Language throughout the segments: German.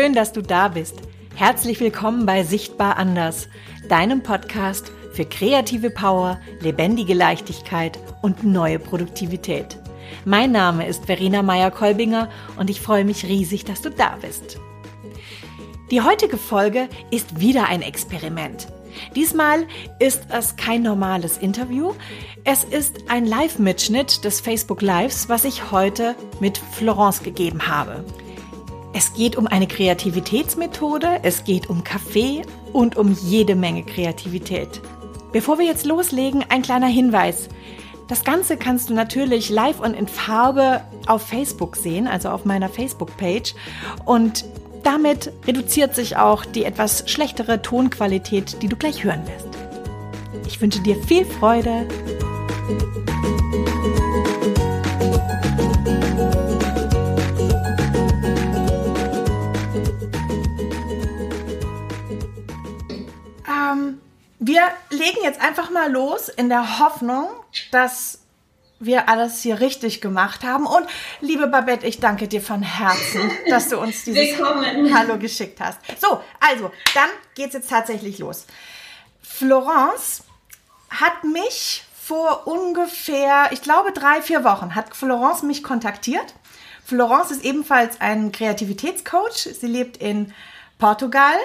Schön, dass du da bist. Herzlich willkommen bei Sichtbar Anders, deinem Podcast für kreative Power, lebendige Leichtigkeit und neue Produktivität. Mein Name ist Verena Meyer-Kolbinger und ich freue mich riesig, dass du da bist. Die heutige Folge ist wieder ein Experiment. Diesmal ist es kein normales Interview, es ist ein Live-Mitschnitt des Facebook Lives, was ich heute mit Florence gegeben habe. Es geht um eine Kreativitätsmethode, es geht um Kaffee und um jede Menge Kreativität. Bevor wir jetzt loslegen, ein kleiner Hinweis. Das Ganze kannst du natürlich live und in Farbe auf Facebook sehen, also auf meiner Facebook-Page. Und damit reduziert sich auch die etwas schlechtere Tonqualität, die du gleich hören wirst. Ich wünsche dir viel Freude. Wir legen jetzt einfach mal los in der Hoffnung, dass wir alles hier richtig gemacht haben. Und liebe Babette, ich danke dir von Herzen, dass du uns dieses Hallo geschickt hast. So, also, dann geht's jetzt tatsächlich los. Florence hat mich vor ungefähr, ich glaube, 3-4 Wochen, hat Florence mich kontaktiert. Florence ist ebenfalls ein Kreativitätscoach. Sie lebt in Portugal,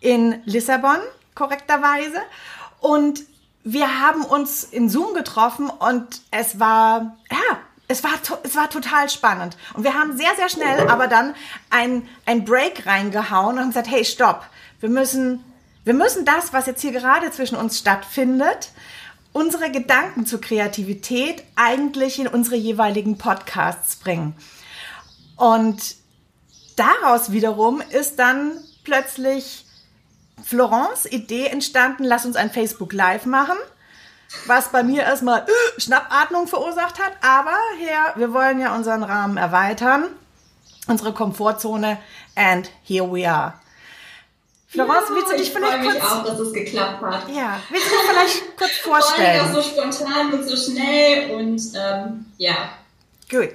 in Lissabon, korrekterweise. Und wir haben uns in Zoom getroffen und es war total spannend. Und wir haben sehr, sehr schnell aber dann ein Break reingehauen und haben gesagt, hey, stopp, wir müssen das, was jetzt hier gerade zwischen uns stattfindet, unsere Gedanken zur Kreativität eigentlich in unsere jeweiligen Podcasts bringen. Und daraus wiederum ist dann plötzlich Florence' Idee entstanden, lass uns ein Facebook Live machen, was bei mir erstmal Schnappatmung verursacht hat, aber ja, wir wollen ja unseren Rahmen erweitern, unsere Komfortzone, and here we are. Florence, ja, willst du dich vielleicht kurz... Ich freue mich auch, dass es geklappt hat. Ja, willst du dich vielleicht kurz vorstellen? Vor allem auch so spontan und so schnell und ja. Gut.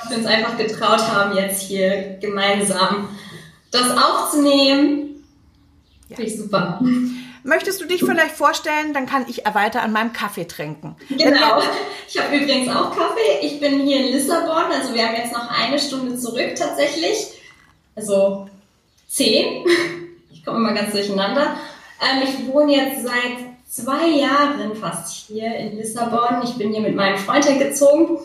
Dass wir uns einfach getraut haben, jetzt hier gemeinsam das aufzunehmen. Ja. Finde ich super. Möchtest du dich vielleicht vorstellen, dann kann ich weiter an meinem Kaffee trinken. Genau, ich habe übrigens auch Kaffee. Ich bin hier in Lissabon, also wir haben jetzt noch 1 Stunde zurück tatsächlich. Also 10. Ich komme immer ganz durcheinander. Ich wohne jetzt seit 2 Jahren fast hier in Lissabon. Ich bin hier mit meinem Freund hingezogen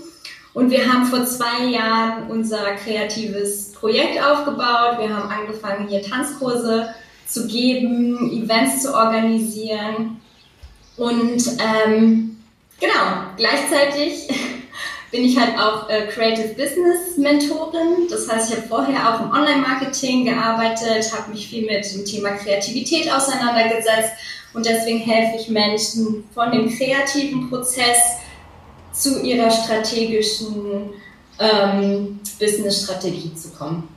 und wir haben vor 2 Jahren unser kreatives Projekt aufgebaut. Wir haben angefangen, hier Tanzkurse zu geben, Events zu organisieren und genau, gleichzeitig bin ich halt auch Creative Business Mentorin, das heißt, ich habe vorher auch im Online-Marketing gearbeitet, habe mich viel mit dem Thema Kreativität auseinandergesetzt und deswegen helfe ich Menschen von dem kreativen Prozess zu ihrer strategischen Business-Strategie zu kommen.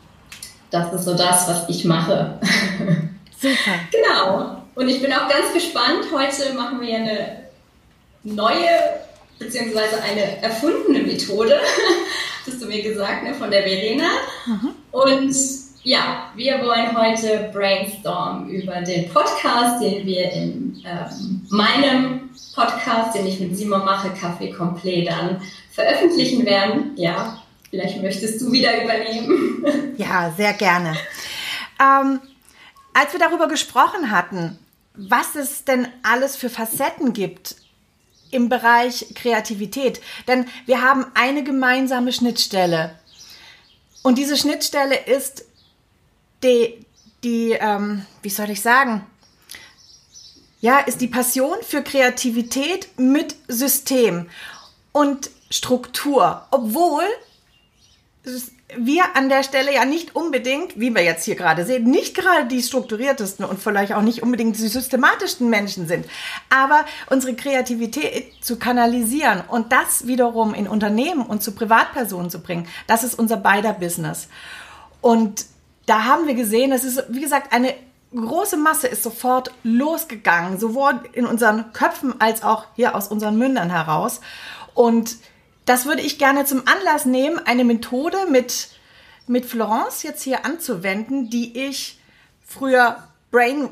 Das ist so das, was ich mache. Super. Genau. Und ich bin auch ganz gespannt. Heute machen wir eine neue, beziehungsweise eine erfundene Methode, hast du mir gesagt, ne, von der Verena. Mhm. Und ja, wir wollen heute brainstormen über den Podcast, den wir in meinem Podcast, den ich mit Simon mache, Café Complet, dann veröffentlichen werden. Ja, vielleicht möchtest du wieder übernehmen. Ja, sehr gerne. Als wir darüber gesprochen hatten, was es denn alles für Facetten gibt im Bereich Kreativität, denn wir haben eine gemeinsame Schnittstelle und diese Schnittstelle ist die Passion für Kreativität mit System und Struktur, obwohl wir an der Stelle ja nicht unbedingt, wie wir jetzt hier gerade sehen, nicht gerade die strukturiertesten und vielleicht auch nicht unbedingt die systematischsten Menschen sind. Aber unsere Kreativität zu kanalisieren und das wiederum in Unternehmen und zu Privatpersonen zu bringen, das ist unser beider Business. Und da haben wir gesehen, das ist, wie gesagt, eine große Masse ist sofort losgegangen, sowohl in unseren Köpfen als auch hier aus unseren Mündern heraus. Und das würde ich gerne zum Anlass nehmen, eine Methode mit mit Florence jetzt hier anzuwenden, die ich früher Brain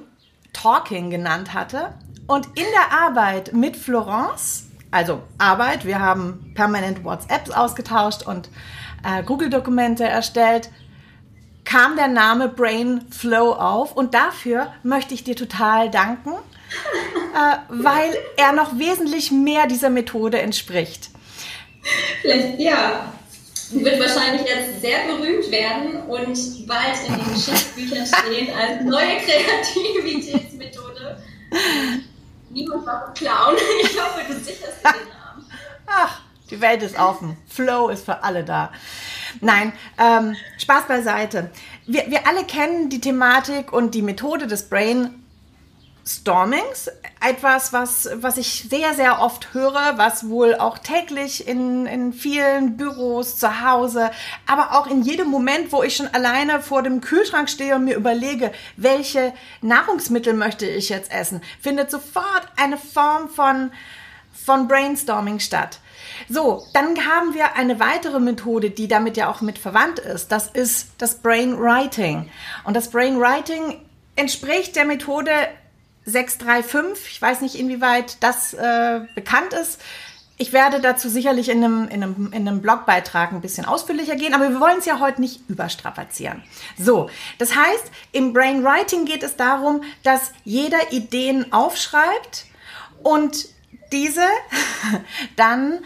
Talking genannt hatte. Und in der Arbeit mit Florence, also Arbeit, wir haben permanent WhatsApps ausgetauscht und Google-Dokumente erstellt, kam der Name Brain Flow auf. Und dafür möchte ich dir total danken, weil er noch wesentlich mehr dieser Methode entspricht. Vielleicht, ja. Wird wahrscheinlich jetzt sehr berühmt werden und bald in den Geschichtsbüchern stehen als neue Kreativitätsmethode. Niemand war ein Clown. Ich hoffe, du sicherst den Namen. Ach, die Welt ist offen. Flow ist für alle da. Nein, Spaß beiseite. Wir alle kennen die Thematik und die Methode des Brainstormings. Etwas, was ich sehr, sehr oft höre, was wohl auch täglich in vielen Büros, zu Hause, aber auch in jedem Moment, wo ich schon alleine vor dem Kühlschrank stehe und mir überlege, welche Nahrungsmittel möchte ich jetzt essen, findet sofort eine Form von Brainstorming statt. So, dann haben wir eine weitere Methode, die damit ja auch mit verwandt ist. Das ist das Brainwriting. Und das Brainwriting entspricht der Methode 635, ich weiß nicht, inwieweit das bekannt ist. Ich werde dazu sicherlich in einem Blogbeitrag ein bisschen ausführlicher gehen, aber wir wollen es ja heute nicht überstrapazieren. So, das heißt, im Brainwriting geht es darum, dass jeder Ideen aufschreibt und diese dann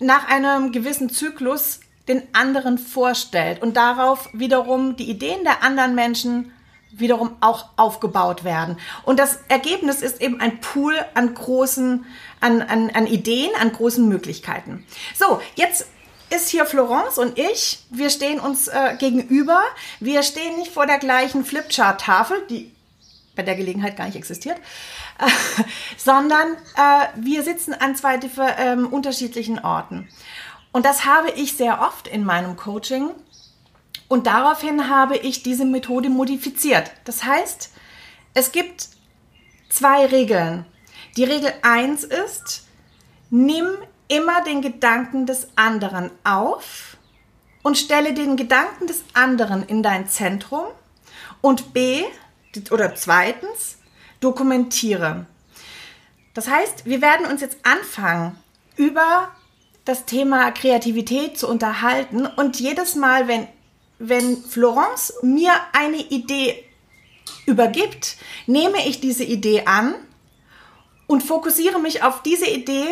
nach einem gewissen Zyklus den anderen vorstellt und darauf wiederum die Ideen der anderen Menschen wiederum auch aufgebaut werden. Und das Ergebnis ist eben ein Pool an großen, an Ideen, an großen Möglichkeiten. So, jetzt ist hier Florence und ich, wir stehen uns gegenüber. Wir stehen nicht vor der gleichen Flipchart-Tafel, die bei der Gelegenheit gar nicht existiert, sondern wir sitzen an zwei unterschiedlichen Orten. Und das habe ich sehr oft in meinem Coaching. Und daraufhin habe ich diese Methode modifiziert. Das heißt, es gibt zwei Regeln. Die Regel 1 ist, nimm immer den Gedanken des anderen auf und stelle den Gedanken des anderen in dein Zentrum. Und zweitens, dokumentiere. Das heißt, wir werden uns jetzt anfangen, über das Thema Kreativität zu unterhalten. Und jedes Mal, wenn Florence mir eine Idee übergibt, nehme ich diese Idee an und fokussiere mich auf diese Idee,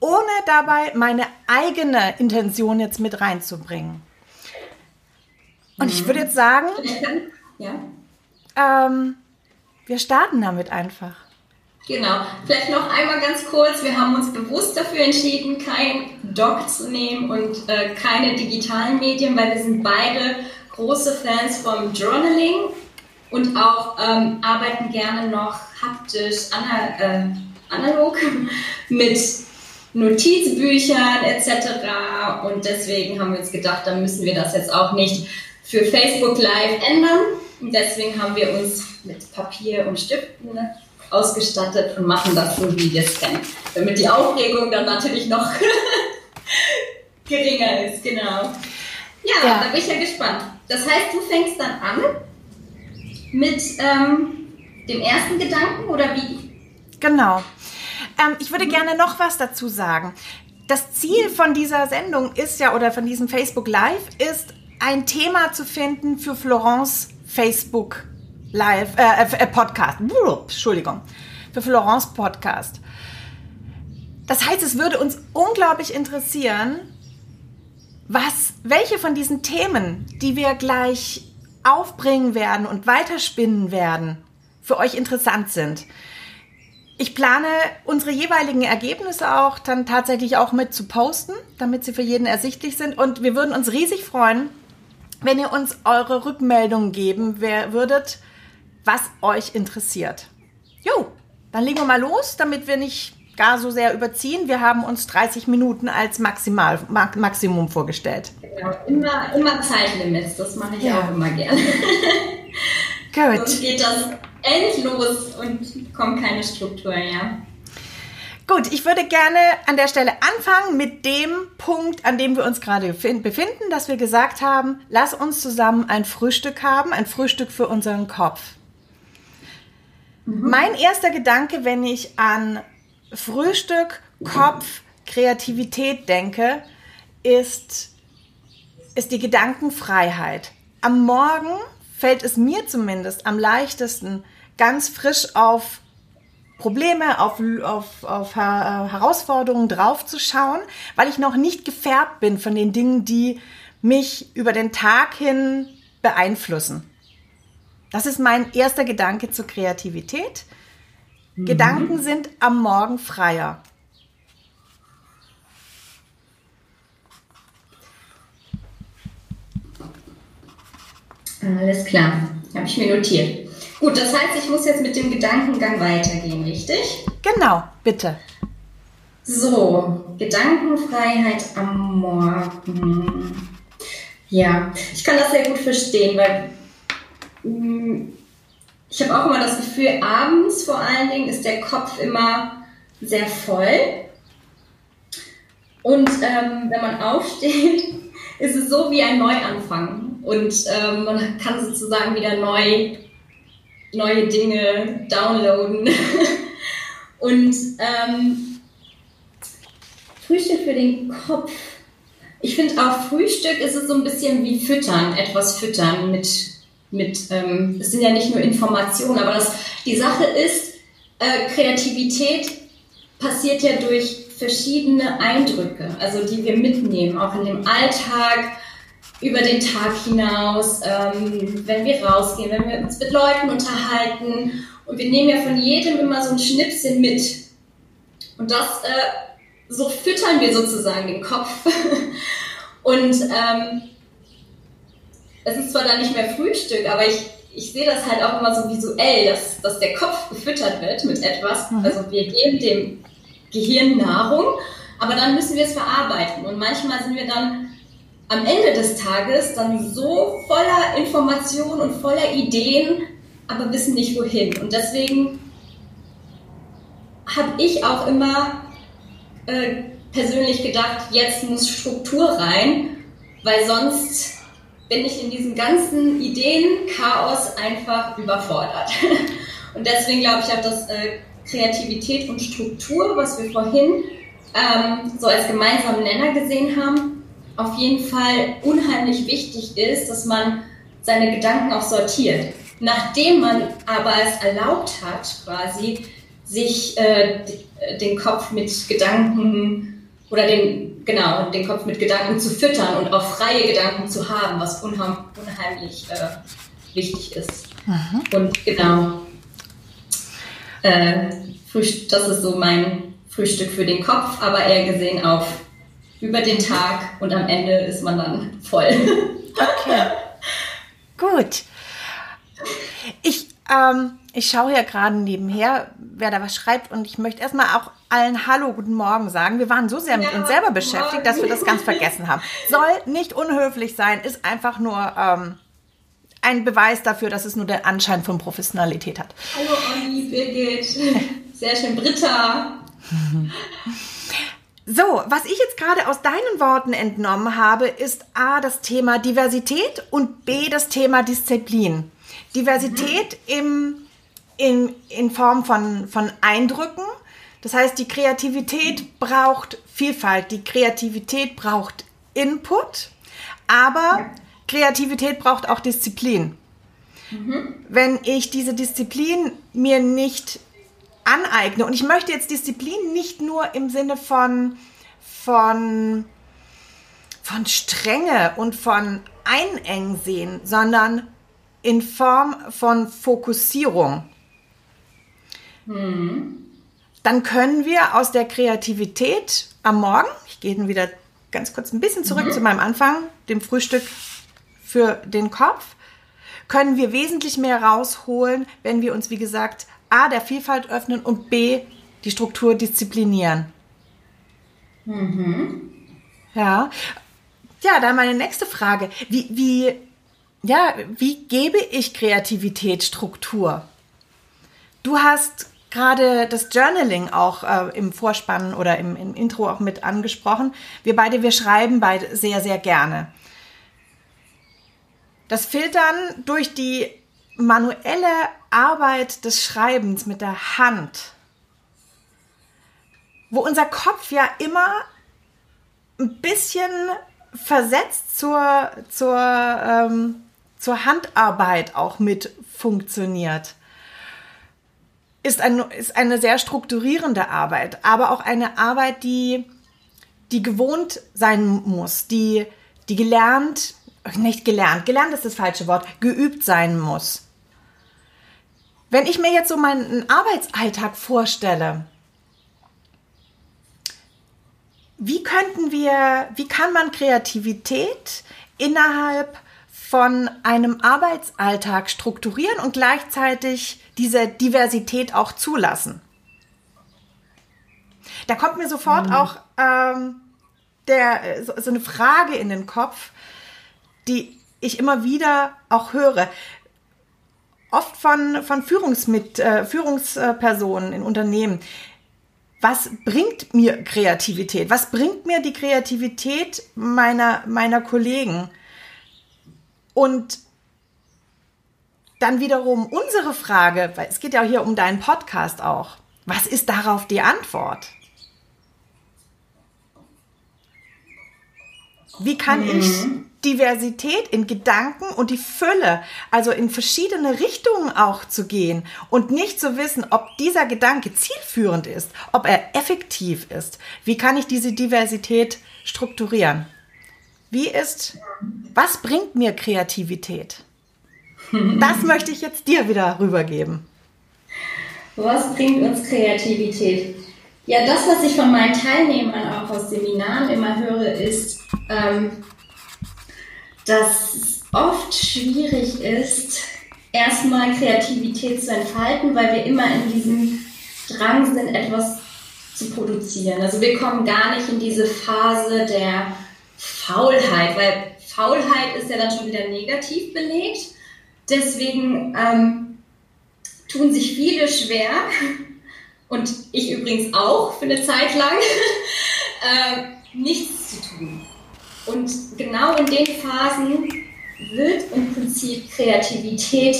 ohne dabei meine eigene Intention jetzt mit reinzubringen. Und ich würde jetzt sagen, wir starten damit einfach. Genau. Vielleicht noch einmal ganz kurz. Wir haben uns bewusst dafür entschieden, kein Doc zu nehmen und keine digitalen Medien, weil wir sind beide große Fans vom Journaling und auch arbeiten gerne noch haptisch, analog mit Notizbüchern etc. Und deswegen haben wir uns gedacht, dann müssen wir das jetzt auch nicht für Facebook Live ändern. Und deswegen haben wir uns mit Papier und Stiften ausgestattet und machen das so, wie wir es kennen. Damit die Aufregung dann natürlich noch geringer ist, genau. Ja, da bin ich ja gespannt. Das heißt, du fängst dann an mit dem ersten Gedanken oder wie? Genau. Ich würde gerne noch was dazu sagen. Das Ziel von dieser Sendung ist ja, oder von diesem Facebook Live, ist ein Thema zu finden für Florence Facebook Live, Podcast. Entschuldigung. Für Florence Podcast. Das heißt, es würde uns unglaublich interessieren, welche von diesen Themen, die wir gleich aufbringen werden und weiterspinnen werden, für euch interessant sind. Ich plane, unsere jeweiligen Ergebnisse auch dann tatsächlich auch mit zu posten, damit sie für jeden ersichtlich sind. Und wir würden uns riesig freuen, wenn ihr uns eure Rückmeldungen geben würdet, was euch interessiert. Jo, dann legen wir mal los, damit wir nicht gar so sehr überziehen. Wir haben uns 30 Minuten als Maximum vorgestellt. Genau, immer Zeitlimits, das mache ich auch immer gerne. Gut. Sonst geht das endlos und kommt keine Struktur, ja. Gut, ich würde gerne an der Stelle anfangen mit dem Punkt, an dem wir uns gerade befinden, dass wir gesagt haben, lass uns zusammen ein Frühstück haben, ein Frühstück für unseren Kopf. Mhm. Mein erster Gedanke, wenn ich an Frühstück, Kopf, Kreativität denke, ist die Gedankenfreiheit. Am Morgen fällt es mir zumindest am leichtesten, ganz frisch auf Probleme, auf Herausforderungen draufzuschauen, weil ich noch nicht gefärbt bin von den Dingen, die mich über den Tag hin beeinflussen. Das ist mein erster Gedanke zur Kreativität. Mhm. Gedanken sind am Morgen freier. Alles klar, habe ich mir notiert. Gut, das heißt, ich muss jetzt mit dem Gedankengang weitergehen, richtig? Genau, bitte. So, Gedankenfreiheit am Morgen. Ja, ich kann das sehr gut verstehen, weil ich habe auch immer das Gefühl, abends vor allen Dingen ist der Kopf immer sehr voll. Und wenn man aufsteht, ist es so wie ein Neuanfang. Und man kann sozusagen wieder neue Dinge downloaden. Und Frühstück für den Kopf. Ich finde auch, Frühstück ist es so ein bisschen wie Füttern, etwas Füttern mit es sind ja nicht nur Informationen, aber die Sache ist, Kreativität passiert ja durch verschiedene Eindrücke, also die wir mitnehmen, auch in dem Alltag, über den Tag hinaus, wenn wir rausgehen, wenn wir uns mit Leuten unterhalten. Und wir nehmen ja von jedem immer so ein Schnipsel mit. Und das, so füttern wir sozusagen den Kopf. Und es ist zwar dann nicht mehr Frühstück, aber ich sehe das halt auch immer so visuell, dass der Kopf gefüttert wird mit etwas. Also wir geben dem Gehirn Nahrung, aber dann müssen wir es verarbeiten. Und manchmal sind wir dann am Ende des Tages dann so voller Informationen und voller Ideen, aber wissen nicht wohin. Und deswegen habe ich auch immer persönlich gedacht, jetzt muss Struktur rein, weil sonst bin ich in diesem ganzen Ideenchaos einfach überfordert. Und deswegen glaube ich auch, dass Kreativität und Struktur, was wir vorhin so als gemeinsamen Nenner gesehen haben, auf jeden Fall unheimlich wichtig ist, dass man seine Gedanken auch sortiert. Nachdem man aber es erlaubt hat, quasi sich den Kopf mit Gedanken oder den Kopf mit Gedanken zu füttern und auch freie Gedanken zu haben, was unheimlich wichtig ist. Aha. Und genau, das ist so mein Frühstück für den Kopf, aber eher gesehen auf über den Tag, und am Ende ist man dann voll. Okay, gut. Ich schaue ja gerade nebenher, wer da was schreibt, und ich möchte erstmal auch allen Hallo, guten Morgen sagen. Wir waren so sehr mit uns selber beschäftigt, dass wir das ganz vergessen haben. Soll nicht unhöflich sein, ist einfach nur ein Beweis dafür, dass es nur den Anschein von Professionalität hat. Hallo Olli, Birgit, sehr schön, Britta. So, was ich jetzt gerade aus deinen Worten entnommen habe, ist A, das Thema Diversität und B, das Thema Disziplin. Diversität in Form von Eindrücken. Das heißt, die Kreativität braucht Vielfalt, die Kreativität braucht Input, aber Kreativität braucht auch Disziplin. Mhm. Wenn ich diese Disziplin mir nicht aneigne. Und ich möchte jetzt Disziplin nicht nur im Sinne von Strenge und von Einengen sehen, sondern in Form von Fokussierung. Mhm. Dann können wir aus der Kreativität am Morgen, ich gehe wieder ganz kurz ein bisschen zurück zu meinem Anfang, dem Frühstück für den Kopf, können wir wesentlich mehr rausholen, wenn wir uns, wie gesagt, A, der Vielfalt öffnen und B, die Struktur disziplinieren. Mhm. Ja, dann meine nächste Frage. Wie gebe ich Kreativität Struktur? Du hast gerade das Journaling auch im Vorspann oder im Intro auch mit angesprochen. Wir schreiben beide sehr, sehr gerne. Das Filtern durch die manuelle Arbeit des Schreibens mit der Hand, wo unser Kopf ja immer ein bisschen versetzt zur Handarbeit auch mit funktioniert, ist eine sehr strukturierende Arbeit, aber auch eine Arbeit, die gewohnt sein muss, die gelernt ist das falsche Wort, geübt sein muss. Wenn ich mir jetzt so meinen Arbeitsalltag vorstelle, wie kann man Kreativität innerhalb von einem Arbeitsalltag strukturieren und gleichzeitig diese Diversität auch zulassen? Da kommt mir sofort auch so eine Frage in den Kopf, die ich immer wieder auch höre. Oft von Führungspersonen in Unternehmen. Was bringt mir Kreativität? Was bringt mir die Kreativität meiner Kollegen? Und dann wiederum unsere Frage, weil es geht ja hier um deinen Podcast auch. Was ist darauf die Antwort? Wie kann ich Diversität in Gedanken und die Fülle, also in verschiedene Richtungen auch zu gehen und nicht zu wissen, ob dieser Gedanke zielführend ist, ob er effektiv ist. Wie kann ich diese Diversität strukturieren? Was bringt mir Kreativität? Das möchte ich jetzt dir wieder rübergeben. Was bringt uns Kreativität? Ja, das, was ich von meinen Teilnehmern auch aus Seminaren immer höre, ist, dass es oft schwierig ist, erstmal Kreativität zu entfalten, weil wir immer in diesem Drang sind, etwas zu produzieren. Also wir kommen gar nicht in diese Phase der Faulheit, weil Faulheit ist ja dann schon wieder negativ belegt. Deswegen tun sich viele schwer, und ich übrigens auch für eine Zeit lang, nichts zu tun. Und genau in den Phasen wird im Prinzip Kreativität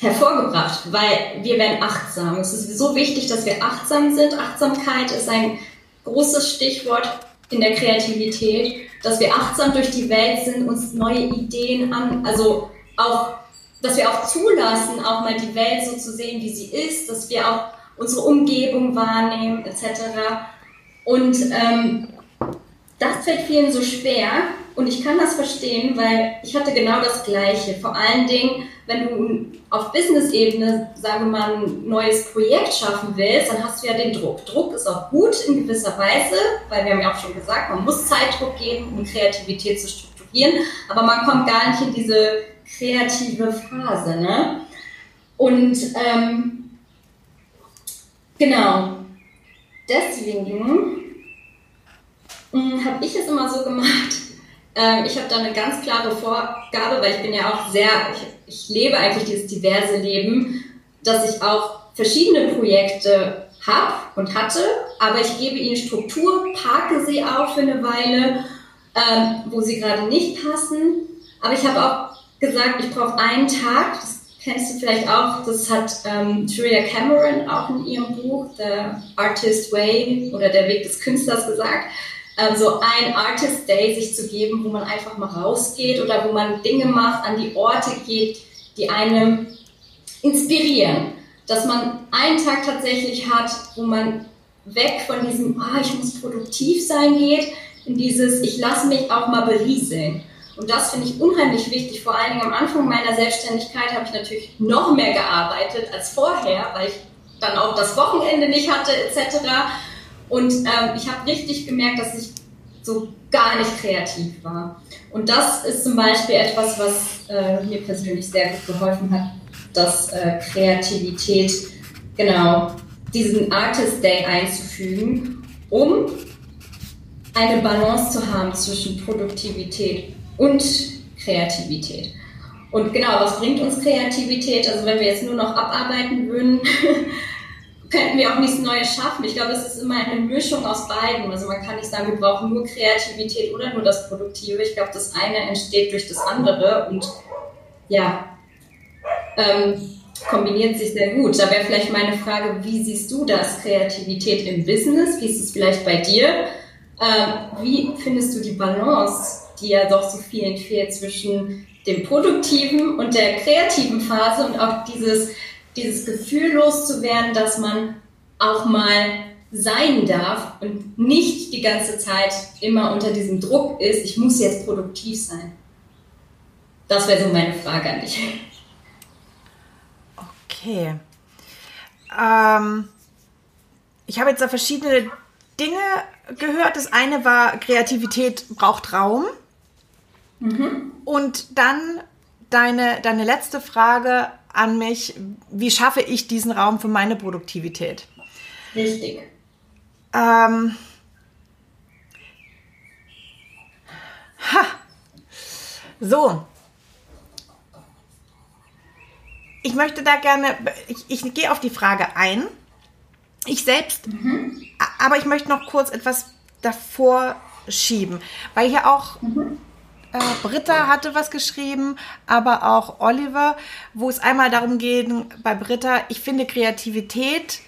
hervorgebracht, weil wir werden achtsam. Es ist so wichtig, dass wir achtsam sind. Achtsamkeit ist ein großes Stichwort in der Kreativität, dass wir achtsam durch die Welt sind, uns neue Ideen also auch, dass wir auch zulassen, auch mal die Welt so zu sehen, wie sie ist, dass wir auch unsere Umgebung wahrnehmen, etc. Und das fällt vielen so schwer, und ich kann das verstehen, weil ich hatte genau das Gleiche. Vor allen Dingen, wenn du auf Business-Ebene, sagen wir mal, ein neues Projekt schaffen willst, dann hast du ja den Druck. Druck ist auch gut in gewisser Weise, weil wir haben ja auch schon gesagt, man muss Zeitdruck geben, um Kreativität zu strukturieren, aber man kommt gar nicht in diese kreative Phase, ne? Und genau, deswegen habe ich es immer so gemacht. Ich habe da eine ganz klare Vorgabe, weil ich bin ja auch ich lebe eigentlich dieses diverse Leben, dass ich auch verschiedene Projekte habe und hatte, aber ich gebe ihnen Struktur, parke sie auch für eine Weile, wo sie gerade nicht passen. Aber ich habe auch gesagt, ich brauche einen Tag, das kennst du vielleicht auch, das hat Julia Cameron auch in ihrem Buch The Artist's Way oder Der Weg des Künstlers gesagt, so ein Artist Day sich zu geben, wo man einfach mal rausgeht oder wo man Dinge macht, an die Orte geht, die einem inspirieren. Dass man einen Tag tatsächlich hat, wo man weg von diesem, ich muss produktiv sein, geht, in dieses, ich lasse mich auch mal berieseln. Und das finde ich unheimlich wichtig. Vor allen Dingen am Anfang meiner Selbstständigkeit habe ich natürlich noch mehr gearbeitet als vorher, weil ich dann auch das Wochenende nicht hatte, etc. Und ich habe richtig gemerkt, dass ich so gar nicht kreativ war. Und das ist zum Beispiel etwas, was mir persönlich sehr gut geholfen hat, dass Kreativität, genau, diesen Artist Day einzufügen, um eine Balance zu haben zwischen Produktivität und Kreativität. Und genau, was bringt uns Kreativität? Also wenn wir jetzt nur noch abarbeiten würden, könnten wir auch nichts Neues schaffen. Ich glaube, es ist immer eine Mischung aus beiden. Also man kann nicht sagen, wir brauchen nur Kreativität oder nur das Produktive. Ich glaube, das eine entsteht durch das andere und ja, kombiniert sich sehr gut. Da wäre vielleicht meine Frage, wie siehst du das, Kreativität im Business? Wie ist es vielleicht bei dir? Wie findest du die Balance, die ja doch so vielen fehlt, zwischen dem produktiven und der kreativen Phase und auch dieses Gefühl loszuwerden, dass man auch mal sein darf und nicht die ganze Zeit immer unter diesem Druck ist, ich muss jetzt produktiv sein. Das wäre so meine Frage an dich. Okay. Ich habe jetzt da verschiedene Dinge gehört. Das eine war, Kreativität braucht Raum. Mhm. Und dann deine letzte Frage an mich, wie schaffe ich diesen Raum für meine Produktivität? Richtig. So. Ich möchte da gerne, ich gehe auf die Frage ein. Ich selbst, aber ich möchte noch kurz etwas davor schieben, weil hier auch Britta hatte was geschrieben, aber auch Oliver, wo es einmal darum geht, bei Britta, ich finde, Kreativität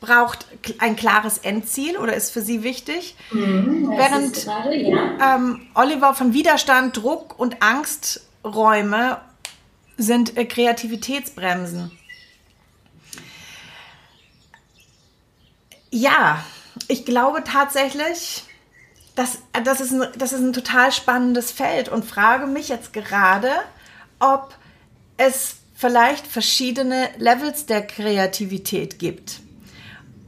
braucht ein klares Endziel oder ist für sie wichtig. Während gerade, ja. Oliver von Widerstand, Druck und Angsträume sind Kreativitätsbremsen. Ja, ich glaube tatsächlich, das ist ein total spannendes Feld und frage mich jetzt gerade, ob es vielleicht verschiedene Levels der Kreativität gibt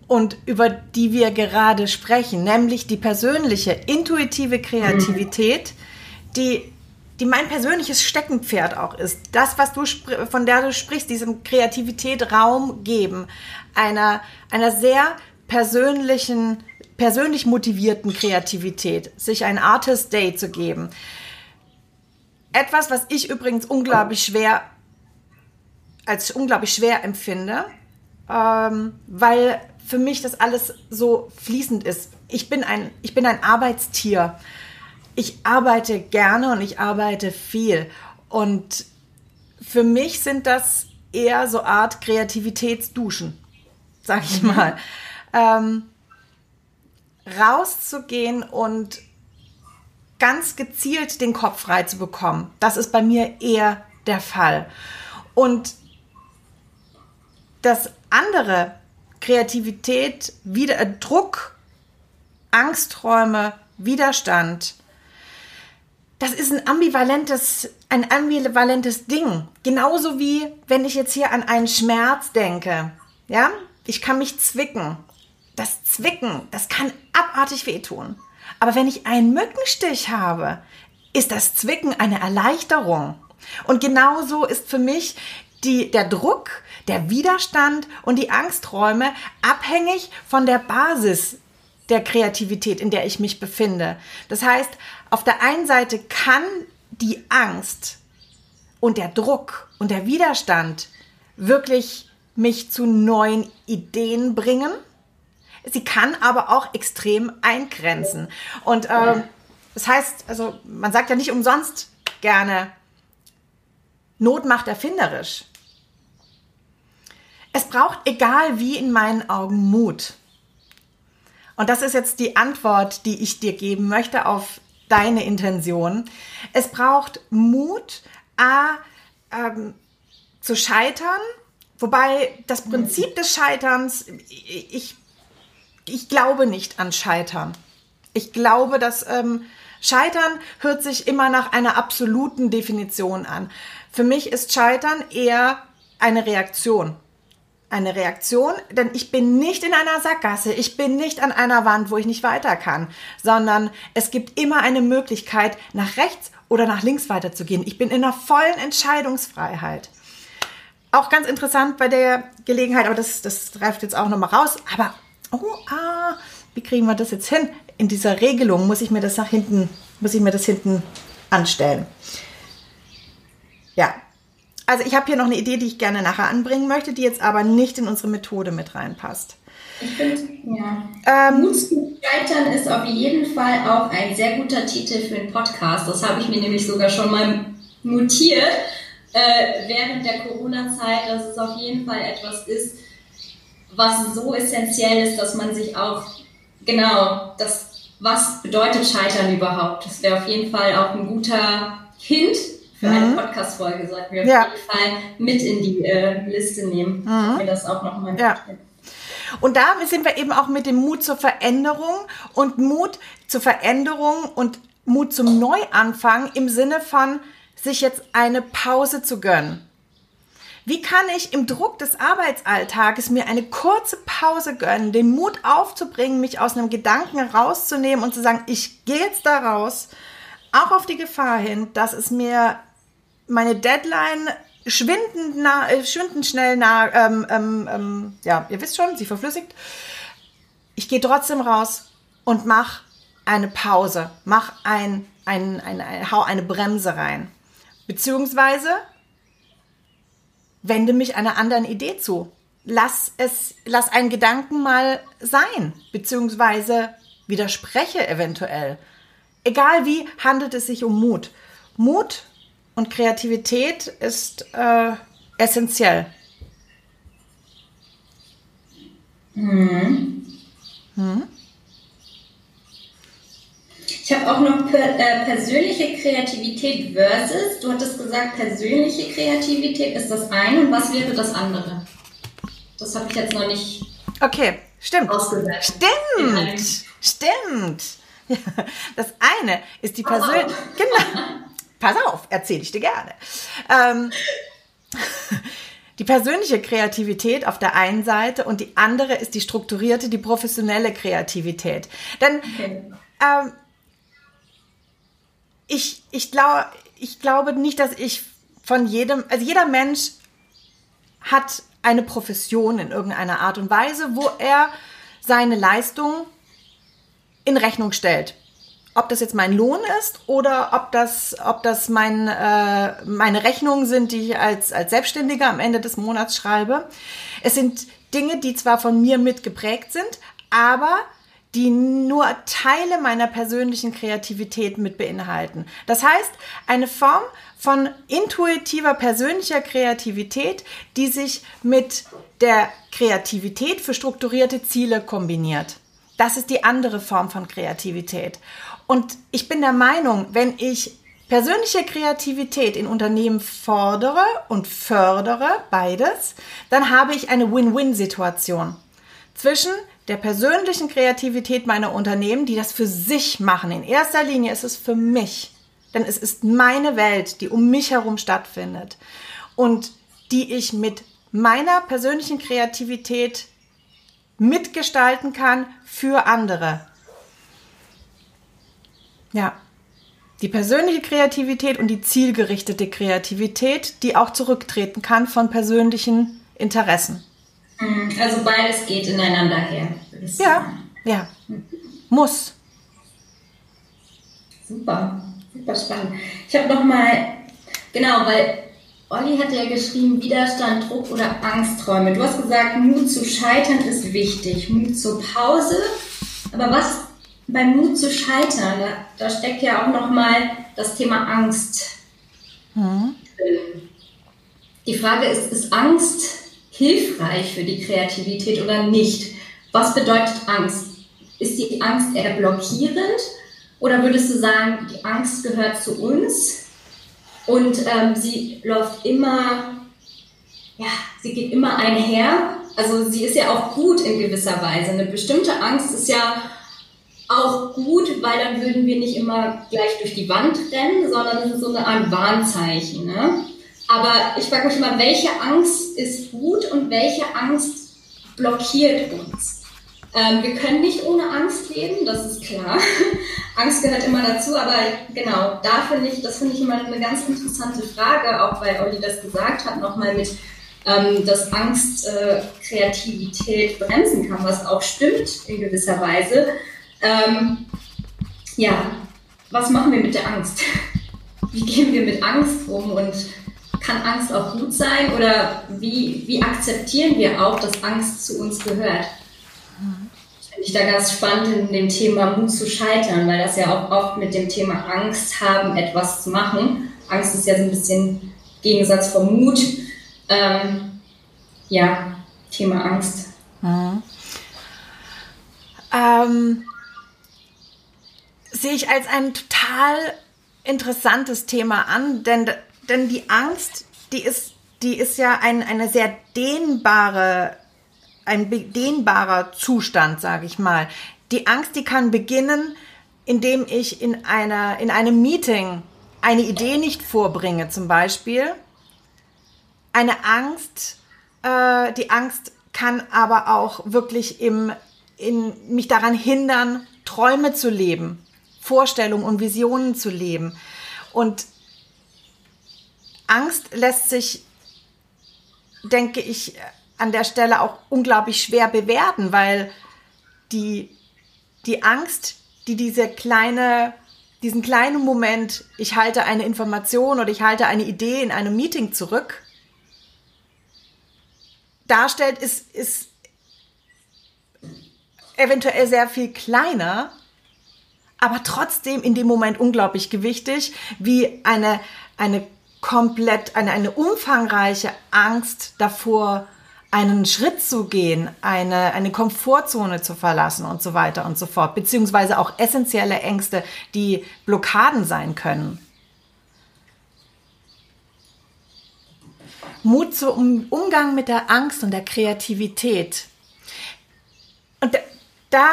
und über die wir gerade sprechen, nämlich die persönliche, intuitive Kreativität, die mein persönliches Steckenpferd auch ist. Das, was du von der du sprichst, diesem Kreativität Raum geben, einer sehr persönlich motivierten Kreativität, sich ein Artist Day zu geben. Etwas, was ich übrigens unglaublich schwer empfinde, weil für mich das alles so fließend ist. Ich bin ein Arbeitstier. Ich arbeite gerne und ich arbeite viel. Und für mich sind das eher so Art Kreativitätsduschen, sag ich mal. Rauszugehen und ganz gezielt den Kopf frei zu bekommen, das ist bei mir eher der Fall. Und das andere, Kreativität, Druck, Angsträume, Widerstand, das ist ein ambivalentes Ding. Genauso wie, wenn ich jetzt hier an einen Schmerz denke. Ja? Ich kann mich zwicken. Das Zwicken, das kann abartig wehtun. Aber wenn ich einen Mückenstich habe, ist das Zwicken eine Erleichterung. Und genauso ist für mich der Druck, der Widerstand und die Angsträume abhängig von der Basis der Kreativität, in der ich mich befinde. Das heißt, auf der einen Seite kann die Angst und der Druck und der Widerstand wirklich mich zu neuen Ideen bringen. Sie kann aber auch extrem eingrenzen. Und das heißt, also man sagt ja nicht umsonst gerne, Not macht erfinderisch. Es braucht, egal wie, in meinen Augen Mut. Und das ist jetzt die Antwort, die ich dir geben möchte auf deine Intention. Es braucht Mut, zu scheitern, wobei das Prinzip des Scheiterns, ich glaube nicht an Scheitern. Ich glaube, dass Scheitern hört sich immer nach einer absoluten Definition an. Für mich ist Scheitern eher eine Reaktion. Eine Reaktion, denn ich bin nicht in einer Sackgasse, ich bin nicht an einer Wand, wo ich nicht weiter kann, sondern es gibt immer eine Möglichkeit, nach rechts oder nach links weiterzugehen. Ich bin in einer vollen Entscheidungsfreiheit. Auch ganz interessant bei der Gelegenheit, aber das greift jetzt auch nochmal raus, aber wie kriegen wir das jetzt hin? In dieser Regelung muss ich mir das hinten anstellen. Ja, Also ich habe hier noch eine Idee, die ich gerne nachher anbringen möchte, die jetzt aber nicht in unsere Methode mit reinpasst. Ich finde, ja. Mut zum Scheitern ist auf jeden Fall auch ein sehr guter Titel für einen Podcast. Das habe ich mir nämlich sogar schon mal notiert während der Corona-Zeit, dass es auf jeden Fall etwas ist, was so essentiell ist, dass man sich auch, genau, das, was bedeutet Scheitern überhaupt? Das wäre auf jeden Fall auch ein guter Hint für eine Podcast-Folge, sollten wir auf jeden Fall mit in die Liste nehmen. Mhm. Mir das auch nochmal mitnehmen. Und da sind wir eben auch mit dem Mut zur Veränderung und Mut zum Neuanfang im Sinne von, sich jetzt eine Pause zu gönnen. Wie kann ich im Druck des Arbeitsalltages mir eine kurze Pause gönnen, den Mut aufzubringen, mich aus einem Gedanken rauszunehmen und zu sagen, ich gehe jetzt da raus, auch auf die Gefahr hin, dass es mir meine Deadline schwindend schnell, ihr wisst schon, sie verflüssigt. Ich gehe trotzdem raus und mache eine Pause, hau eine Bremse rein. Beziehungsweise wende mich einer anderen Idee zu. Lass einen Gedanken mal sein, beziehungsweise widerspreche eventuell. Egal wie, handelt es sich um Mut. Mut und Kreativität ist essentiell. Ich habe auch noch persönliche Kreativität versus, du hattest gesagt, persönliche Kreativität ist das eine und was wäre das andere? Das habe ich jetzt noch nicht ausgesagt. Stimmt. Ja, das eine ist die persönliche... Genau. Pass auf, erzähle ich dir gerne. Die persönliche Kreativität auf der einen Seite und die andere ist die strukturierte, die professionelle Kreativität. Denn ich glaube nicht, dass ich von jedem, also jeder Mensch hat eine Profession in irgendeiner Art und Weise, wo er seine Leistung in Rechnung stellt. Ob das jetzt mein Lohn ist oder ob das meine Rechnungen sind, die ich als Selbstständiger am Ende des Monats schreibe. Es sind Dinge, die zwar von mir mitgeprägt sind, aber die nur Teile meiner persönlichen Kreativität mit beinhalten. Das heißt, eine Form von intuitiver persönlicher Kreativität, die sich mit der Kreativität für strukturierte Ziele kombiniert. Das ist die andere Form von Kreativität. Und ich bin der Meinung, wenn ich persönliche Kreativität in Unternehmen fordere und fördere, beides, dann habe ich eine Win-Win-Situation zwischen der persönlichen Kreativität meiner Unternehmen, die das für sich machen. In erster Linie ist es für mich, denn es ist meine Welt, die um mich herum stattfindet und die ich mit meiner persönlichen Kreativität mitgestalten kann für andere. Ja, die persönliche Kreativität und die zielgerichtete Kreativität, die auch zurücktreten kann von persönlichen Interessen. Also beides geht ineinander her. Ja. Muss. Super spannend. Ich habe nochmal, genau, weil Olli hat ja geschrieben, Widerstand, Druck oder Angstträume. Du hast gesagt, Mut zu scheitern ist wichtig, Mut zur Pause. Aber was beim Mut zu scheitern, da steckt ja auch nochmal das Thema Angst. Die Frage ist Angst hilfreich für die Kreativität oder nicht? Was bedeutet Angst? Ist die Angst eher blockierend? Oder würdest du sagen, die Angst gehört zu uns? Und sie geht immer einher. Also sie ist ja auch gut in gewisser Weise. Eine bestimmte Angst ist ja auch gut, weil dann würden wir nicht immer gleich durch die Wand rennen, sondern es ist so eine Art Warnzeichen. Ne? Aber ich frage mich immer, welche Angst ist gut und welche Angst blockiert uns? Wir können nicht ohne Angst leben, das ist klar. Angst gehört immer dazu, aber genau, das finde ich immer eine ganz interessante Frage, auch weil Olli das gesagt hat, nochmal mit, dass Angst Kreativität bremsen kann, was auch stimmt in gewisser Weise. Was machen wir mit der Angst? Wie gehen wir mit Angst um und kann Angst auch gut sein oder wie akzeptieren wir auch, dass Angst zu uns gehört? Das finde ich da ganz spannend in dem Thema Mut zu scheitern, weil das ja auch oft mit dem Thema Angst haben, etwas zu machen. Angst ist ja so ein bisschen Gegensatz von Mut. Ja, Thema Angst. Mhm. Sehe ich als ein total interessantes Thema an, denn die Angst, die ist ja eine sehr dehnbarer Zustand, sage ich mal. Die Angst, die kann beginnen, indem ich in einem Meeting eine Idee nicht vorbringe, zum Beispiel. Die Angst kann aber auch wirklich mich daran hindern, Träume zu leben, Vorstellungen und Visionen zu leben. Und Angst lässt sich, denke ich, an der Stelle auch unglaublich schwer bewerten, weil die Angst, die diesen kleinen Moment, ich halte eine Information oder ich halte eine Idee in einem Meeting zurück, darstellt, ist eventuell sehr viel kleiner, aber trotzdem in dem Moment unglaublich gewichtig, wie eine umfangreiche Angst davor, einen Schritt zu gehen, eine Komfortzone zu verlassen und so weiter und so fort, beziehungsweise auch essentielle Ängste, die Blockaden sein können. Mut zum Umgang mit der Angst und der Kreativität. Und da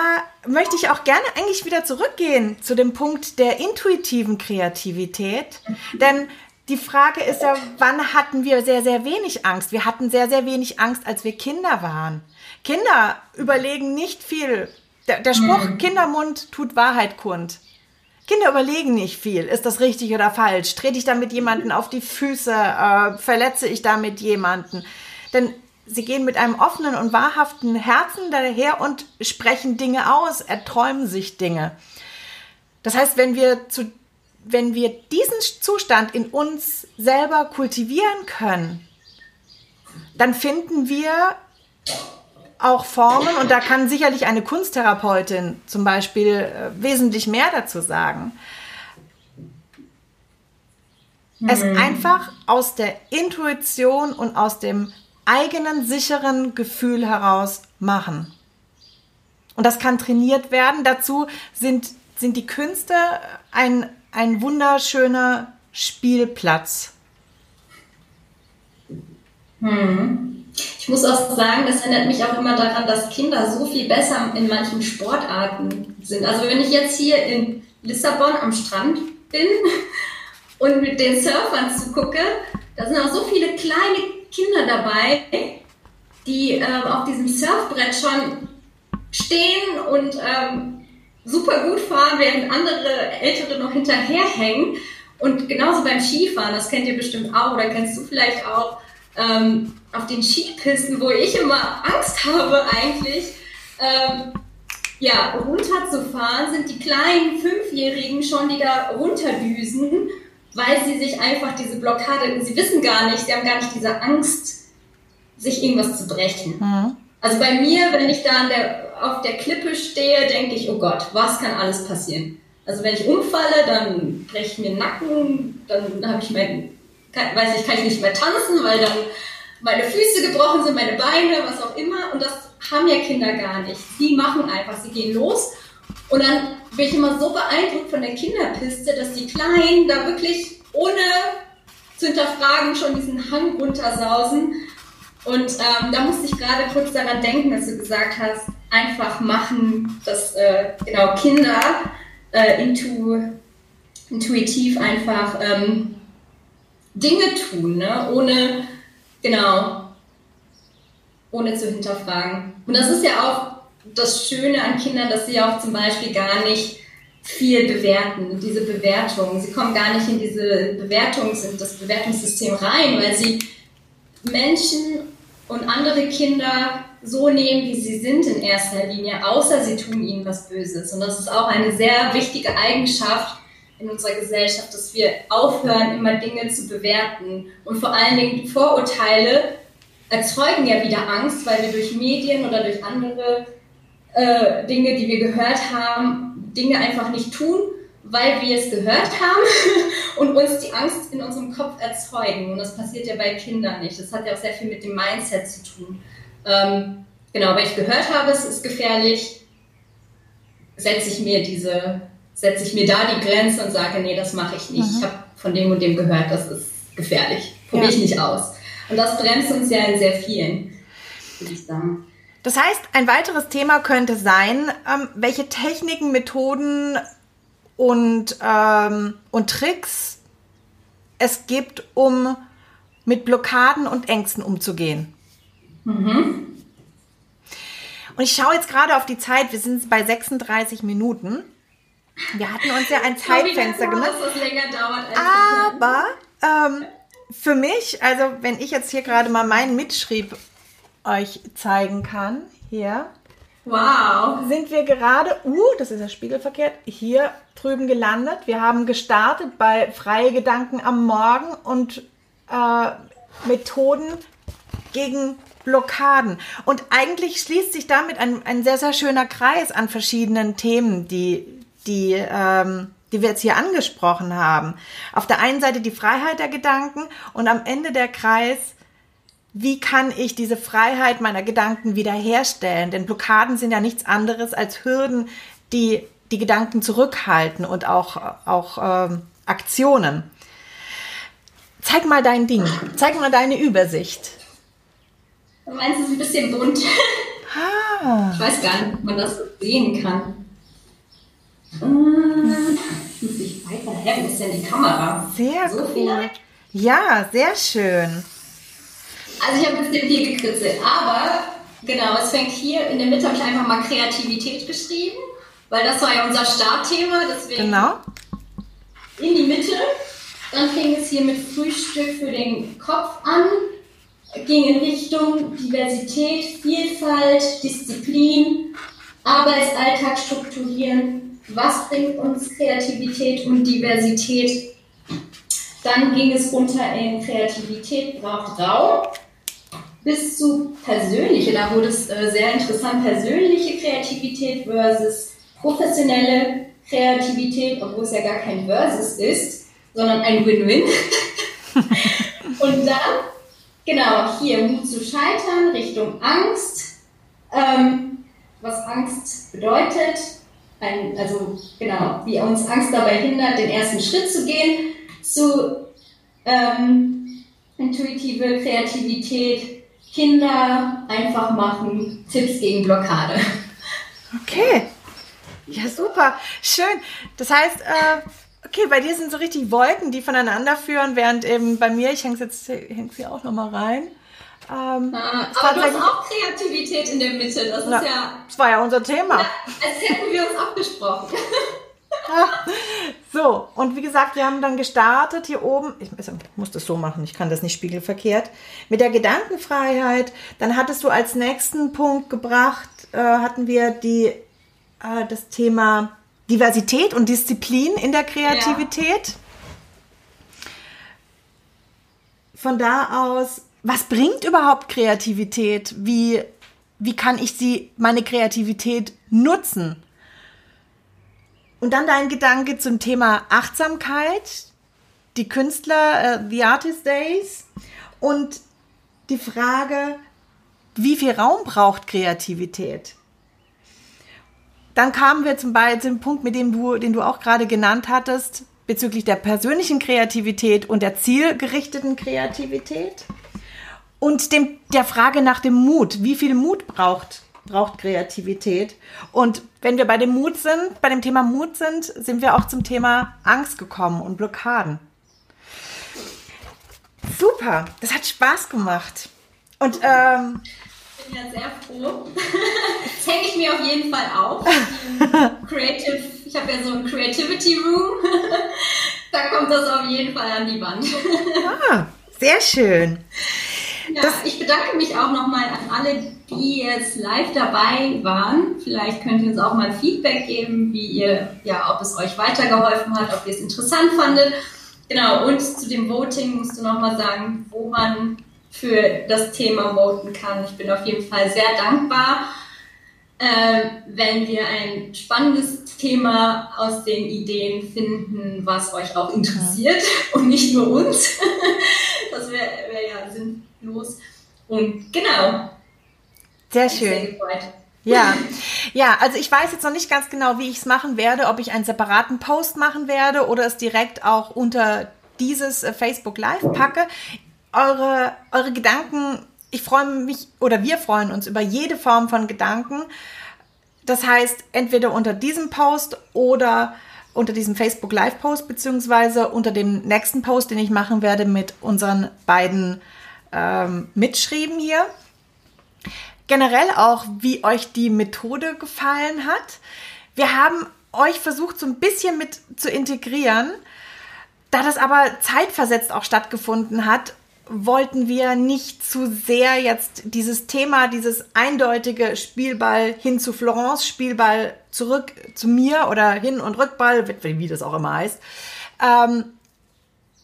möchte ich auch gerne eigentlich wieder zurückgehen zu dem Punkt der intuitiven Kreativität, denn die Frage ist ja, wann hatten wir sehr, sehr wenig Angst? Wir hatten sehr, sehr wenig Angst, als wir Kinder waren. Kinder überlegen nicht viel. Der Spruch, Kindermund tut Wahrheit kund. Kinder überlegen nicht viel. Ist das richtig oder falsch? Trete ich damit jemanden auf die Füße? Verletze ich damit jemanden? Denn sie gehen mit einem offenen und wahrhaften Herzen daher und sprechen Dinge aus, erträumen sich Dinge. Das heißt, wenn wir diesen Zustand in uns selber kultivieren können, dann finden wir auch Formen, und da kann sicherlich eine Kunsttherapeutin zum Beispiel wesentlich mehr dazu sagen, es einfach aus der Intuition und aus dem eigenen sicheren Gefühl heraus machen. Und das kann trainiert werden. Dazu sind die Künste ein wunderschöner Spielplatz. Ich muss auch sagen, das erinnert mich auch immer daran, dass Kinder so viel besser in manchen Sportarten sind. Also wenn ich jetzt hier in Lissabon am Strand bin und mit den Surfern zugucke, da sind auch so viele kleine Kinder dabei, die auf diesem Surfbrett schon stehen und super gut fahren, während andere Ältere noch hinterherhängen. Und genauso beim Skifahren, das kennt ihr bestimmt auch, oder kennst du vielleicht auch, auf den Skipisten, wo ich immer Angst habe eigentlich, runterzufahren, sind die kleinen 5-Jährigen schon, die da runterdüsen, weil sie sich einfach diese Blockade, sie wissen gar nicht, sie haben gar nicht diese Angst, sich irgendwas zu brechen. Mhm. Also bei mir, wenn ich da auf der Klippe stehe, denke ich, oh Gott, was kann alles passieren? Also wenn ich umfalle, dann breche ich mir den Nacken, dann habe ich kann ich nicht mehr tanzen, weil dann meine Füße gebrochen sind, meine Beine, was auch immer. Und das haben ja Kinder gar nicht. Sie machen einfach, sie gehen los. Und dann bin ich immer so beeindruckt von der Kinderpiste, dass die Kleinen da wirklich ohne zu hinterfragen schon diesen Hang runtersausen. Und da musste ich gerade kurz daran denken, dass du gesagt hast, einfach machen, dass Kinder intuitiv einfach Dinge tun, ne? ohne zu hinterfragen. Und das ist ja auch das Schöne an Kindern, dass sie auch zum Beispiel gar nicht viel bewerten, diese Bewertung. Sie kommen gar nicht in das Bewertungssystem rein, weil sie Menschen und andere Kinder so nehmen, wie sie sind in erster Linie, außer sie tun ihnen was Böses. Und das ist auch eine sehr wichtige Eigenschaft, in unserer Gesellschaft, dass wir aufhören, immer Dinge zu bewerten. Und vor allen Dingen Vorurteile erzeugen ja wieder Angst, weil wir durch Medien oder durch andere Dinge, die wir gehört haben, Dinge einfach nicht tun, weil wir es gehört haben und uns die Angst in unserem Kopf erzeugen. Und das passiert ja bei Kindern nicht. Das hat ja auch sehr viel mit dem Mindset zu tun. Genau, weil ich gehört habe, es ist gefährlich, setze ich mir da die Grenze und sage, nee, das mache ich nicht. Mhm. Ich habe von dem und dem gehört, das ist gefährlich. Probiere ich nicht aus. Und das bremst uns ja in sehr vielen, würde ich sagen. Das heißt, ein weiteres Thema könnte sein, welche Techniken, Methoden und Tricks es gibt, um mit Blockaden und Ängsten umzugehen. Mhm. Und ich schaue jetzt gerade auf die Zeit. Wir sind bei 36 Minuten. Wir hatten uns ja ein Zeitfenster gemacht. Dass das länger dauert als aber für mich, also wenn ich jetzt hier gerade mal meinen Mitschrieb euch zeigen kann, hier. Wow. Sind wir gerade, das ist ja spiegelverkehrt, hier drüben gelandet. Wir haben gestartet bei Freie Gedanken am Morgen und Methoden gegen Blockaden. Und eigentlich schließt sich damit ein sehr, sehr schöner Kreis an verschiedenen Themen, die wir jetzt hier angesprochen haben. Auf der einen Seite die Freiheit der Gedanken und am Ende der Kreis, wie kann ich diese Freiheit meiner Gedanken wiederherstellen? Denn Blockaden sind ja nichts anderes als Hürden, die die Gedanken zurückhalten und auch Aktionen. Zeig mal dein Ding, zeig mal deine Übersicht. Du meinst, es ist ein bisschen bunt. Ich weiß gar nicht, ob man das sehen kann. Muss ich weiterhelfen? Ist denn die Kamera? Sehr so cool. Ja, sehr schön. Also ich habe ein bisschen viel gekritzelt, aber genau, es fängt hier, in der Mitte habe ich einfach mal Kreativität geschrieben, weil das war ja unser Startthema, deswegen genau. In die Mitte. Dann fing es hier mit Frühstück für den Kopf an, ging in Richtung Diversität, Vielfalt, Disziplin, Arbeitsalltag strukturieren, was bringt uns Kreativität und Diversität. Dann ging es runter in Kreativität braucht Raum, bis zu persönliche, da wurde es sehr interessant, persönliche Kreativität versus professionelle Kreativität, obwohl es ja gar kein Versus ist, sondern ein Win-Win. Und dann, genau, hier Mut zu scheitern, Richtung Angst, was Angst bedeutet, wie uns Angst dabei hindert, den ersten Schritt zu gehen, zu intuitive Kreativität, Kinder einfach machen, Tipps gegen Blockade. Okay, ja super, schön. Das heißt, okay, bei dir sind so richtig Wolken, die voneinander führen, während eben bei mir, ich hänge sie auch nochmal rein. Aber du hast auch Kreativität in der Mitte, das war ja unser Thema. Ja, als hätten wir uns abgesprochen. So, und wie gesagt, wir haben dann gestartet hier oben, ich muss das so machen, ich kann das nicht spiegelverkehrt, mit der Gedankenfreiheit. Dann hattest du als nächsten Punkt gebracht, hatten wir das Thema Diversität und Disziplin in der Kreativität. Ja. Von da aus, was bringt überhaupt Kreativität? Wie kann ich meine Kreativität nutzen? Und dann dein Gedanke zum Thema Achtsamkeit, die Künstler, The Artist's Way und die Frage, wie viel Raum braucht Kreativität? Dann kamen wir zum Beispiel zum Punkt, mit dem den du auch gerade genannt hattest, bezüglich der persönlichen Kreativität und der zielgerichteten Kreativität und der Frage nach dem Mut, wie viel Mut braucht Kreativität. Und wenn wir bei dem Thema Mut sind wir auch zum Thema Angst gekommen und Blockaden. Super, das hat Spaß gemacht. Und ich bin ja sehr froh. Das hänge ich mir auf jeden Fall auf. Ich habe ja so einen Creativity Room. Da kommt das auf jeden Fall an die Wand. Sehr schön. Ja, ich bedanke mich auch nochmal an alle, die jetzt live dabei waren. Vielleicht könnt ihr uns auch mal Feedback geben, wie ihr, ja, ob es euch weitergeholfen hat, ob ihr es interessant fandet. Genau, und zu dem Voting musst du nochmal sagen, wo man für das Thema voten kann. Ich bin auf jeden Fall sehr dankbar, wenn wir ein spannendes Thema aus den Ideen finden, was euch auch interessiert und nicht nur uns. Das wäre ja sinnlos. Und genau. Sehr schön. Sehr gefreut. Ja, ja, also ich weiß jetzt noch nicht ganz genau, wie ich es machen werde, ob ich einen separaten Post machen werde oder es direkt auch unter dieses Facebook Live packe. Eure Gedanken, ich freue mich, oder wir freuen uns über jede Form von Gedanken. Das heißt, entweder unter diesem Post oder unter diesem Facebook Live Post, beziehungsweise unter dem nächsten Post, den ich machen werde mit unseren beiden Mitschrieben hier. Generell auch, wie euch die Methode gefallen hat. Wir haben euch versucht, so ein bisschen mit zu integrieren. Da das aber zeitversetzt auch stattgefunden hat, wollten wir nicht zu sehr jetzt dieses Thema, dieses eindeutige Spielball hin zu Florence, Spielball zurück zu mir oder Hin- und Rückball, wie das auch immer heißt,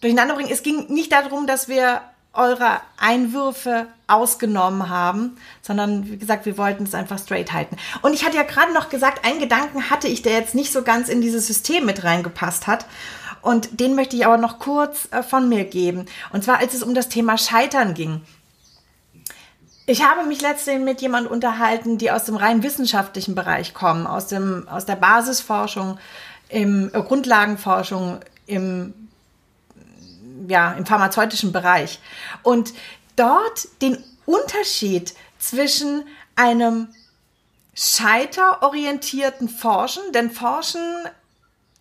durcheinander bringen. Es ging nicht darum, dass wir eure Einwürfe ausgenommen haben, sondern wie gesagt, wir wollten es einfach straight halten. Und ich hatte ja gerade noch gesagt, einen Gedanken hatte ich, der jetzt nicht so ganz in dieses System mit reingepasst hat. Und den möchte ich aber noch kurz von mir geben. Und zwar, als es um das Thema Scheitern ging. Ich habe mich letztens mit jemandem unterhalten, die aus dem rein wissenschaftlichen Bereich kommen, aus der Basisforschung, Grundlagenforschung, im pharmazeutischen Bereich. Und dort den Unterschied zwischen einem scheiterorientierten Forschen, denn Forschen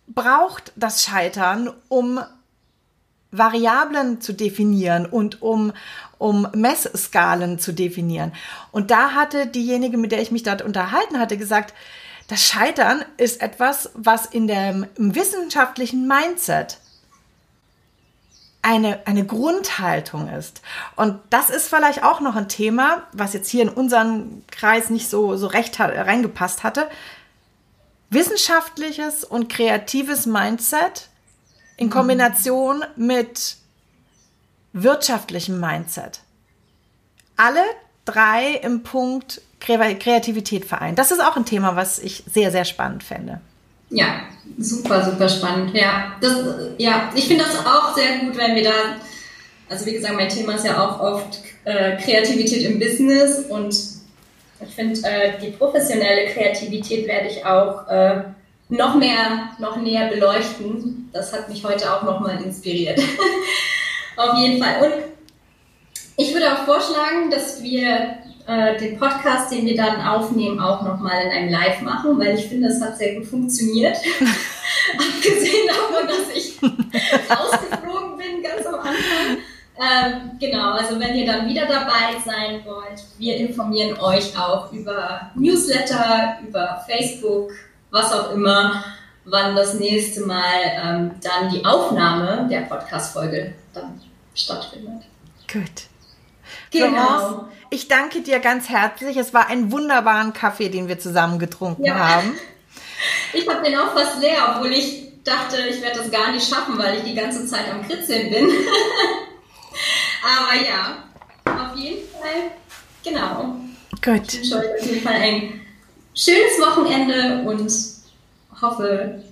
braucht das Scheitern, um Variablen zu definieren und um Messskalen zu definieren. Und da hatte diejenige, mit der ich mich dort unterhalten hatte, gesagt, das Scheitern ist etwas, was in dem wissenschaftlichen Mindset eine Grundhaltung ist. Und das ist vielleicht auch noch ein Thema, was jetzt hier in unseren Kreis nicht so recht reingepasst hatte. Wissenschaftliches und kreatives Mindset in Kombination mit wirtschaftlichem Mindset. Alle drei im Punkt Kreativität vereint. Das ist auch ein Thema, was ich sehr, sehr spannend fände. Ja, super, super spannend. Ja, ich finde das auch sehr gut, wenn wir da, also wie gesagt, mein Thema ist ja auch oft Kreativität im Business und ich finde, die professionelle Kreativität werde ich auch noch näher beleuchten. Das hat mich heute auch nochmal inspiriert. Auf jeden Fall. Und ich würde auch vorschlagen, dass wir den Podcast, den wir dann aufnehmen, auch nochmal in einem Live machen, weil ich finde, das hat sehr gut funktioniert. Abgesehen davon, dass ich ausgeflogen bin ganz am Anfang. Genau, also wenn ihr dann wieder dabei sein wollt, wir informieren euch auch über Newsletter, über Facebook, was auch immer, wann das nächste Mal dann die Aufnahme der Podcast-Folge dann stattfindet. Gut. Genau. Ich danke dir ganz herzlich. Es war ein wunderbarer Kaffee, den wir zusammen getrunken haben. Ich habe den auch fast leer, obwohl ich dachte, ich werde das gar nicht schaffen, weil ich die ganze Zeit am Kritzeln bin. Aber ja, auf jeden Fall, genau. Gut. Ich wünsche euch auf jeden Fall ein schönes Wochenende und hoffe,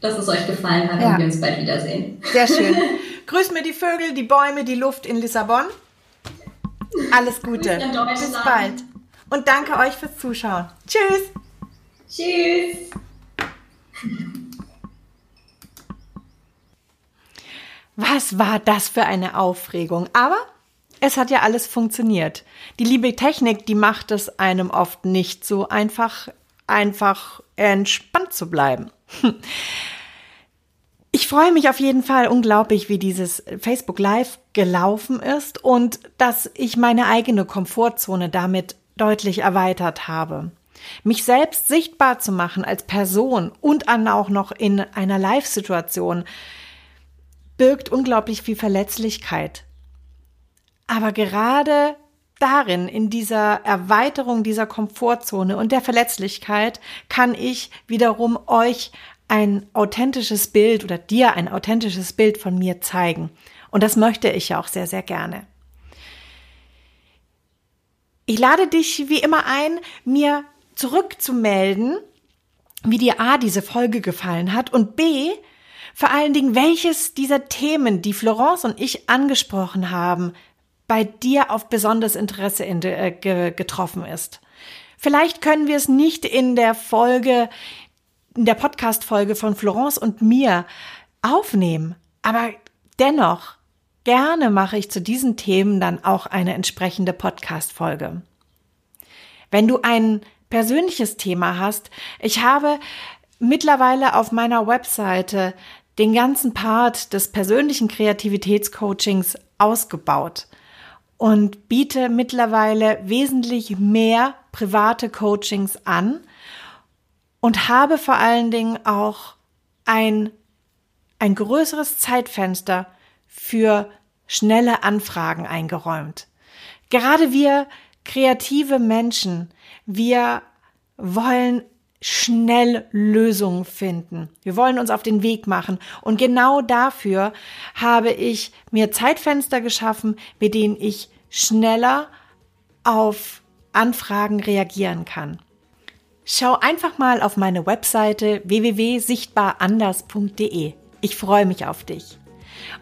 dass es euch gefallen hat und wir uns bald wiedersehen. Sehr schön. Grüß mir die Vögel, die Bäume, die Luft in Lissabon. Alles Gute. Bis bald. Und danke euch fürs Zuschauen. Tschüss. Tschüss. Was war das für eine Aufregung? Aber es hat ja alles funktioniert. Die liebe Technik, die macht es einem oft nicht so einfach entspannt zu bleiben. Ich freue mich auf jeden Fall unglaublich, wie dieses Facebook Live gelaufen ist und dass ich meine eigene Komfortzone damit deutlich erweitert habe. Mich selbst sichtbar zu machen als Person und dann auch noch in einer Live-Situation birgt unglaublich viel Verletzlichkeit. Aber gerade darin, in dieser Erweiterung dieser Komfortzone und der Verletzlichkeit, kann ich wiederum euch ein authentisches Bild oder dir ein authentisches Bild von mir zeigen. Und das möchte ich ja auch sehr, sehr gerne. Ich lade dich wie immer ein, mir zurückzumelden, wie dir A, diese Folge gefallen hat und B, vor allen Dingen, welches dieser Themen, die Florence und ich angesprochen haben, bei dir auf besonderes Interesse getroffen ist. Vielleicht können wir es nicht in der Podcast-Folge von Florence und mir aufnehmen, aber dennoch, gerne mache ich zu diesen Themen dann auch eine entsprechende Podcast-Folge. Wenn du ein persönliches Thema hast, ich habe mittlerweile auf meiner Webseite den ganzen Part des persönlichen Kreativitätscoachings ausgebaut und biete mittlerweile wesentlich mehr private Coachings an und habe vor allen Dingen auch ein größeres Zeitfenster für schnelle Anfragen eingeräumt. Gerade wir kreative Menschen, wir wollen schnell Lösungen finden. Wir wollen uns auf den Weg machen. Und genau dafür habe ich mir Zeitfenster geschaffen, mit denen ich schneller auf Anfragen reagieren kann. Schau einfach mal auf meine Webseite www.sichtbaranders.de. Ich freue mich auf dich.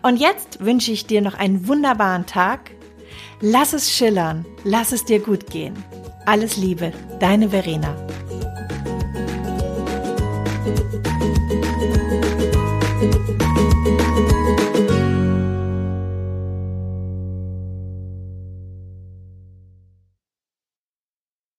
Und jetzt wünsche ich dir noch einen wunderbaren Tag. Lass es schillern, lass es dir gut gehen. Alles Liebe, deine Verena.